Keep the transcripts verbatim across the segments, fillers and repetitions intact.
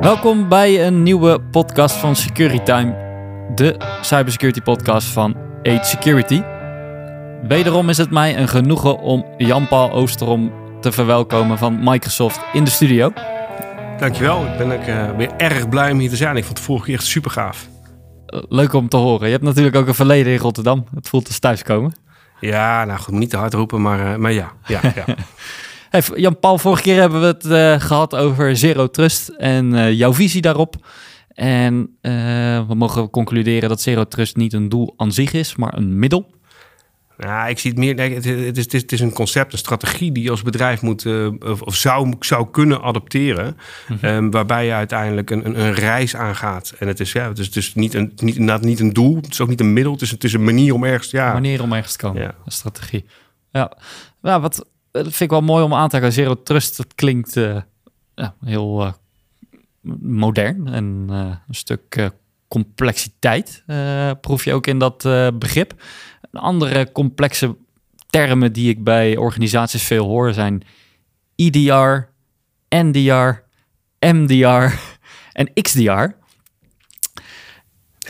Welkom bij een nieuwe podcast van Security Time, de cybersecurity podcast van A G Security. Wederom is het mij een genoegen om Jan-Paul Oosterom te verwelkomen van Microsoft in de studio. Dankjewel, ik ben ook uh, weer erg blij om hier te zijn. Ik vond het vorige keer echt super gaaf. Leuk om te horen. Je hebt natuurlijk ook een verleden in Rotterdam. Het voelt als thuiskomen. Ja, nou goed, niet te hard roepen, maar, uh, maar ja. ja, ja. Hey, Jan-Paul, vorige keer hebben we het uh, gehad over Zero Trust en uh, jouw visie daarop. En uh, we mogen concluderen dat Zero Trust niet een doel aan zich is, maar een middel. Nou, ik zie het meer. Nee, het, is, het, is, het is een concept, een strategie die je als bedrijf moet uh, of, of zou, zou kunnen adopteren. Mm-hmm. Um, waarbij je uiteindelijk een, een, een reis aangaat. En het is, ja, het is dus niet een, niet, inderdaad niet een doel. Het is ook niet een middel. Het is, het is een manier om ergens. Ja. Een manier om ergens te komen. Ja. Een strategie. Ja, nou, wat dat vind ik wel mooi om aan te gaan. Zero Trust, dat klinkt uh, ja, heel uh, modern en uh, een stuk uh, complexiteit. Uh, proef je ook in dat uh, begrip. Andere complexe termen die ik bij organisaties veel hoor zijn E D R, N D R, M D R en X D R.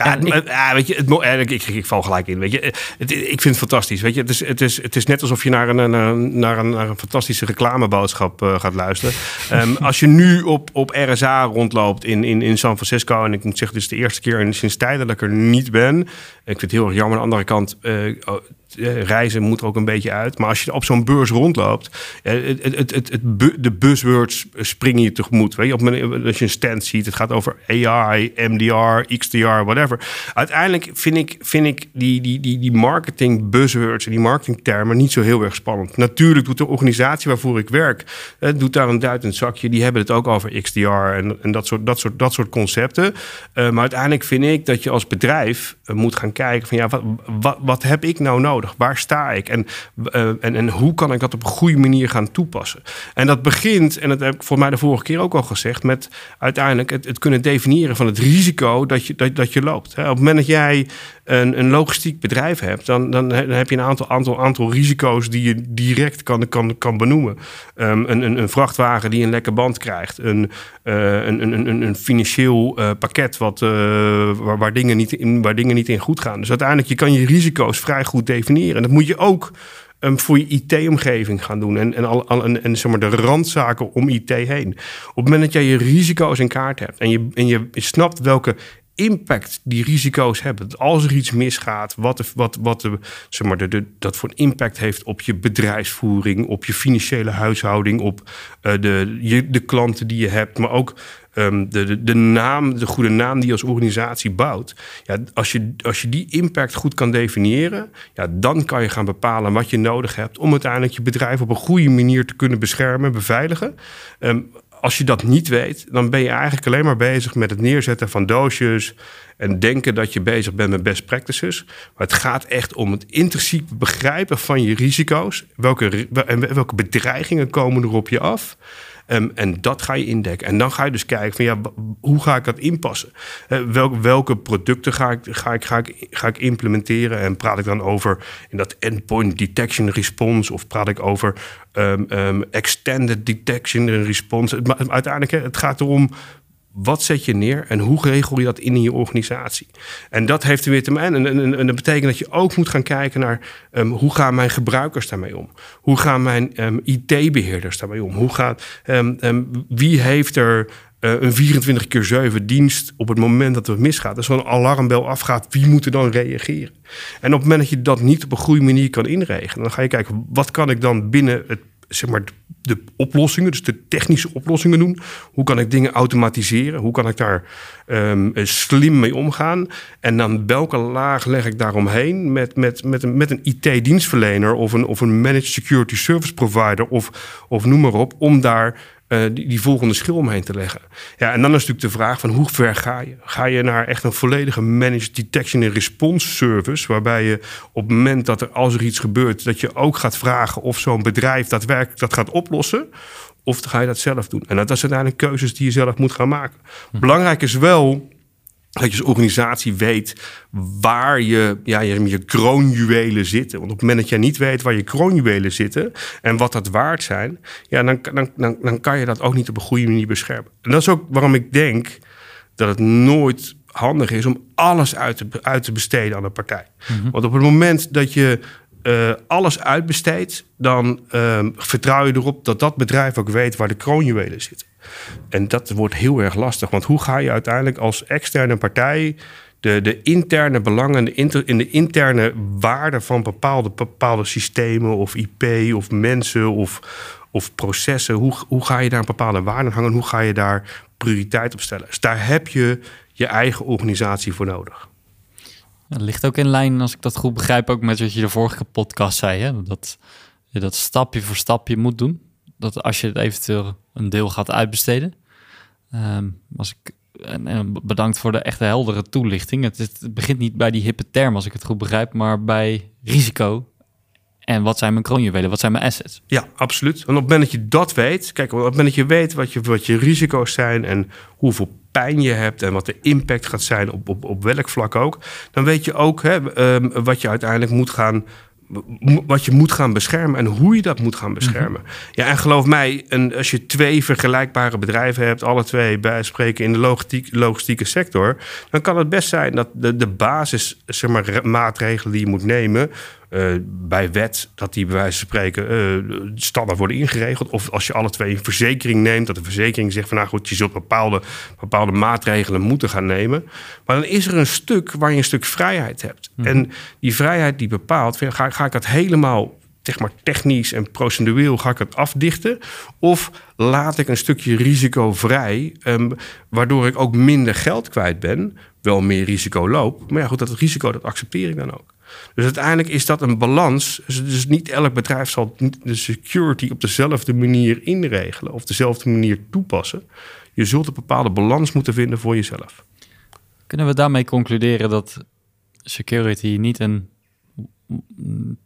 Ja, het, ik, ja, weet je, het, ik, ik, ik val gelijk in. Weet je, het, ik vind het fantastisch. Weet je, het is, het is, het is net alsof je naar een, naar een, naar een, naar een fantastische reclameboodschap uh, gaat luisteren. Um, als je nu op, op R S A rondloopt in, in, in San Francisco, en ik moet zeggen, dit is de eerste keer sinds tijden dat ik er niet ben. Ik vind het heel erg jammer. Aan de andere kant, uh, reizen moet er ook een beetje uit. Maar als je op zo'n beurs rondloopt, het, het, het, het, het bu- de buzzwords springen je tegemoet. Weet je? Op een, als je een stand ziet, het gaat over A I, M D R, X D R, whatever. Uiteindelijk vind ik, vind ik die, die, die, die marketing buzzwords en die marketingtermen niet zo heel erg spannend. Natuurlijk doet de organisatie waarvoor ik werk, het doet daar een duitend zakje. Die hebben het ook over X D R en, en dat, soort, dat, soort, dat soort concepten. Uh, maar uiteindelijk vind ik dat je als bedrijf moet gaan kijken van ja, wat, wat, wat heb ik nou nodig? Waar sta ik? En, uh, en, en hoe kan ik dat op een goede manier gaan toepassen? En dat begint, en dat heb ik voor mij de vorige keer ook al gezegd, met uiteindelijk het, het kunnen definiëren van het risico dat je, dat, dat je loopt. He, op het moment dat jij een, een logistiek bedrijf hebt, dan, dan heb je een aantal, aantal, aantal risico's die je direct kan, kan, kan benoemen. Um, een, een, een vrachtwagen die een lekke band krijgt. Een, uh, een, een, een, een financieel uh, pakket wat, uh, waar, waar, dingen niet in, waar dingen niet in goed gaan. Dus uiteindelijk, je kan je risico's vrij goed definiëren. En dat moet je ook um, voor je I T-omgeving gaan doen. En, en, al, al, en, en zeg maar de randzaken om I T heen. Op het moment dat jij je risico's in kaart hebt en je, en je snapt welke impact die risico's hebben. Dat als er iets misgaat, wat, de, wat, wat de, zeg maar de, de, dat voor een impact heeft op je bedrijfsvoering, op je financiële huishouding, op uh, de, je, de klanten die je hebt, maar ook um, de, de, de naam, de goede naam die je als organisatie bouwt. Ja, als je, als je die impact goed kan definiëren, ja, dan kan je gaan bepalen wat je nodig hebt om uiteindelijk je bedrijf op een goede manier te kunnen beschermen, beveiligen. Um, Als je dat niet weet, dan ben je eigenlijk alleen maar bezig met het neerzetten van doosjes en denken dat je bezig bent met best practices. Maar het gaat echt om het intrinsiek begrijpen van je risico's. Welke, welke bedreigingen komen er op je af? Um, en dat ga je indekken. En dan ga je dus kijken van ja, hoe ga ik dat inpassen? Uh, welk, welke producten ga ik, ga, ik, ga, ik, ga ik implementeren? En praat ik dan over in dat endpoint detection response? Of praat ik over um, um, extended detection response? Maar uiteindelijk, hè, het gaat erom, wat zet je neer en hoe regel je dat in, in je organisatie? En dat heeft er weer te maken. En, en, en dat betekent dat je ook moet gaan kijken naar um, hoe gaan mijn gebruikers daarmee om? Hoe gaan mijn um, I T-beheerders daarmee om? Hoe gaat, um, um, wie heeft er uh, een vierentwintig keer zeven dienst op het moment dat het misgaat? Als zo'n alarmbel afgaat, wie moet er dan reageren? En op het moment dat je dat niet op een goede manier kan inregelen, dan ga je kijken, wat kan ik dan binnen het zeg maar de oplossingen, dus de technische oplossingen doen. Hoe kan ik dingen automatiseren? Hoe kan ik daar um, slim mee omgaan? En dan welke laag leg ik daaromheen met, met, met een, met een I T-dienstverlener of een, of een managed security service provider of, of noem maar op, om daar Uh, die, die volgende schil omheen te leggen. Ja, en dan is natuurlijk de vraag van hoe ver ga je? Ga je naar echt een volledige managed detection en response service, waarbij je op het moment dat er als er iets gebeurt, dat je ook gaat vragen of zo'n bedrijf daadwerkelijk dat gaat oplossen? Of ga je dat zelf doen? En dat is uiteindelijk keuzes die je zelf moet gaan maken. Hm. Belangrijk is wel dat je als organisatie weet waar je, ja, je, je kroonjuwelen zitten. Want op het moment dat jij niet weet waar je kroonjuwelen zitten en wat dat waard zijn, ja, dan, dan, dan, dan kan je dat ook niet op een goede manier beschermen. En dat is ook waarom ik denk dat het nooit handig is om alles uit te, uit te besteden aan een partij. Mm-hmm. Want op het moment dat je uh, alles uitbesteedt, dan uh, vertrouw je erop dat dat bedrijf ook weet waar de kroonjuwelen zitten. En dat wordt heel erg lastig. Want hoe ga je uiteindelijk als externe partij de, de interne belangen de inter, en de interne waarden van bepaalde, bepaalde systemen of I P of mensen of, of processen, hoe, hoe ga je daar een bepaalde waarde aan hangen? Hoe ga je daar prioriteit op stellen? Dus daar heb je je eigen organisatie voor nodig. Dat ligt ook in lijn, als ik dat goed begrijp, ook met wat je de vorige podcast zei. Hè? Dat je dat stapje voor stapje moet doen. Dat als je het eventueel een deel gaat uitbesteden. Um, als ik, en, en bedankt voor de echte heldere toelichting. Het, het begint niet bij die hippe term, als ik het goed begrijp, maar bij risico. En wat zijn mijn kroonjuwelen? Wat zijn mijn assets? Ja, absoluut. En op het moment dat je dat weet, kijk, op het moment dat je weet wat je, wat je risico's zijn en hoeveel pijn je hebt en wat de impact gaat zijn op, op, op welk vlak ook, dan weet je ook hè, um, wat je uiteindelijk moet gaan wat je moet gaan beschermen en hoe je dat moet gaan beschermen. Mm-hmm. Ja, en geloof mij, een, als je twee vergelijkbare bedrijven hebt, alle twee bij spreken in de logistiek, logistieke sector, dan kan het best zijn dat de, de basis, zeg maar, maatregelen die je moet nemen, Uh, bij wet, dat die bij wijze van spreken uh, standaard worden ingeregeld. Of als je alle twee een verzekering neemt, dat de verzekering zegt van nou goed, je zult bepaalde, bepaalde maatregelen moeten gaan nemen. Maar dan is er een stuk waar je een stuk vrijheid hebt. Mm. En die vrijheid die bepaalt, ga, ga ik dat helemaal zeg maar, technisch en procedureel ga ik het afdichten? Of laat ik een stukje risico vrij, um, waardoor ik ook minder geld kwijt ben, wel meer risico loop. Maar ja goed, dat risico, dat accepteer ik dan ook. Dus uiteindelijk is dat een balans. Dus niet elk bedrijf zal de security op dezelfde manier inregelen of dezelfde manier toepassen. Je zult een bepaalde balans moeten vinden voor jezelf. Kunnen we daarmee concluderen dat security niet een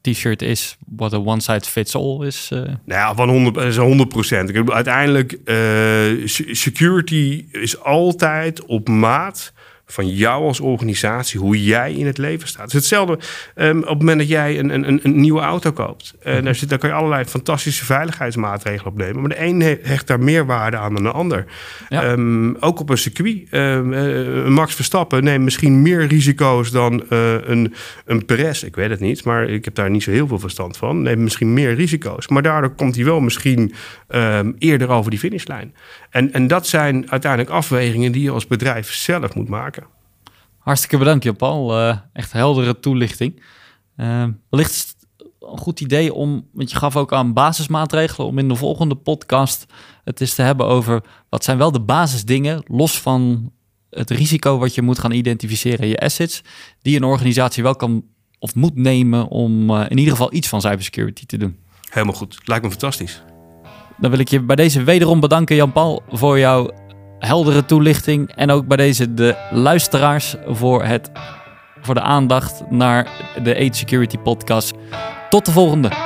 t-shirt is wat een one size fits all is? Uh... Nou ja, van honderd procent. Uiteindelijk, uh, security is altijd op maat van jou als organisatie, hoe jij in het leven staat. Het is hetzelfde um, op het moment dat jij een, een, een nieuwe auto koopt. Uh, daar, zit, daar kan je allerlei fantastische veiligheidsmaatregelen op nemen. Maar de een hecht daar meer waarde aan dan de ander. Ja. Um, ook op een circuit. Um, uh, Max Verstappen neemt misschien meer risico's dan uh, een, een Perez. Ik weet het niet, maar ik heb daar niet zo heel veel verstand van. Neemt misschien meer risico's. Maar daardoor komt hij wel misschien um, eerder over die finishlijn. En, en dat zijn uiteindelijk afwegingen die je als bedrijf zelf moet maken. Hartstikke bedankt, Jan-Paul. Uh, echt heldere toelichting. Uh, wellicht is het een goed idee om, want je gaf ook aan basismaatregelen, om in de volgende podcast het eens te hebben over wat zijn wel de basisdingen, los van het risico wat je moet gaan identificeren, je assets, die een organisatie wel kan of moet nemen om uh, in ieder geval iets van cybersecurity te doen. Helemaal goed. Lijkt me fantastisch. Dan wil ik je bij deze wederom bedanken, Jan-Paul, voor jouw heldere toelichting en ook bij deze de luisteraars voor, het, voor de aandacht naar de A G Security podcast. Tot de volgende!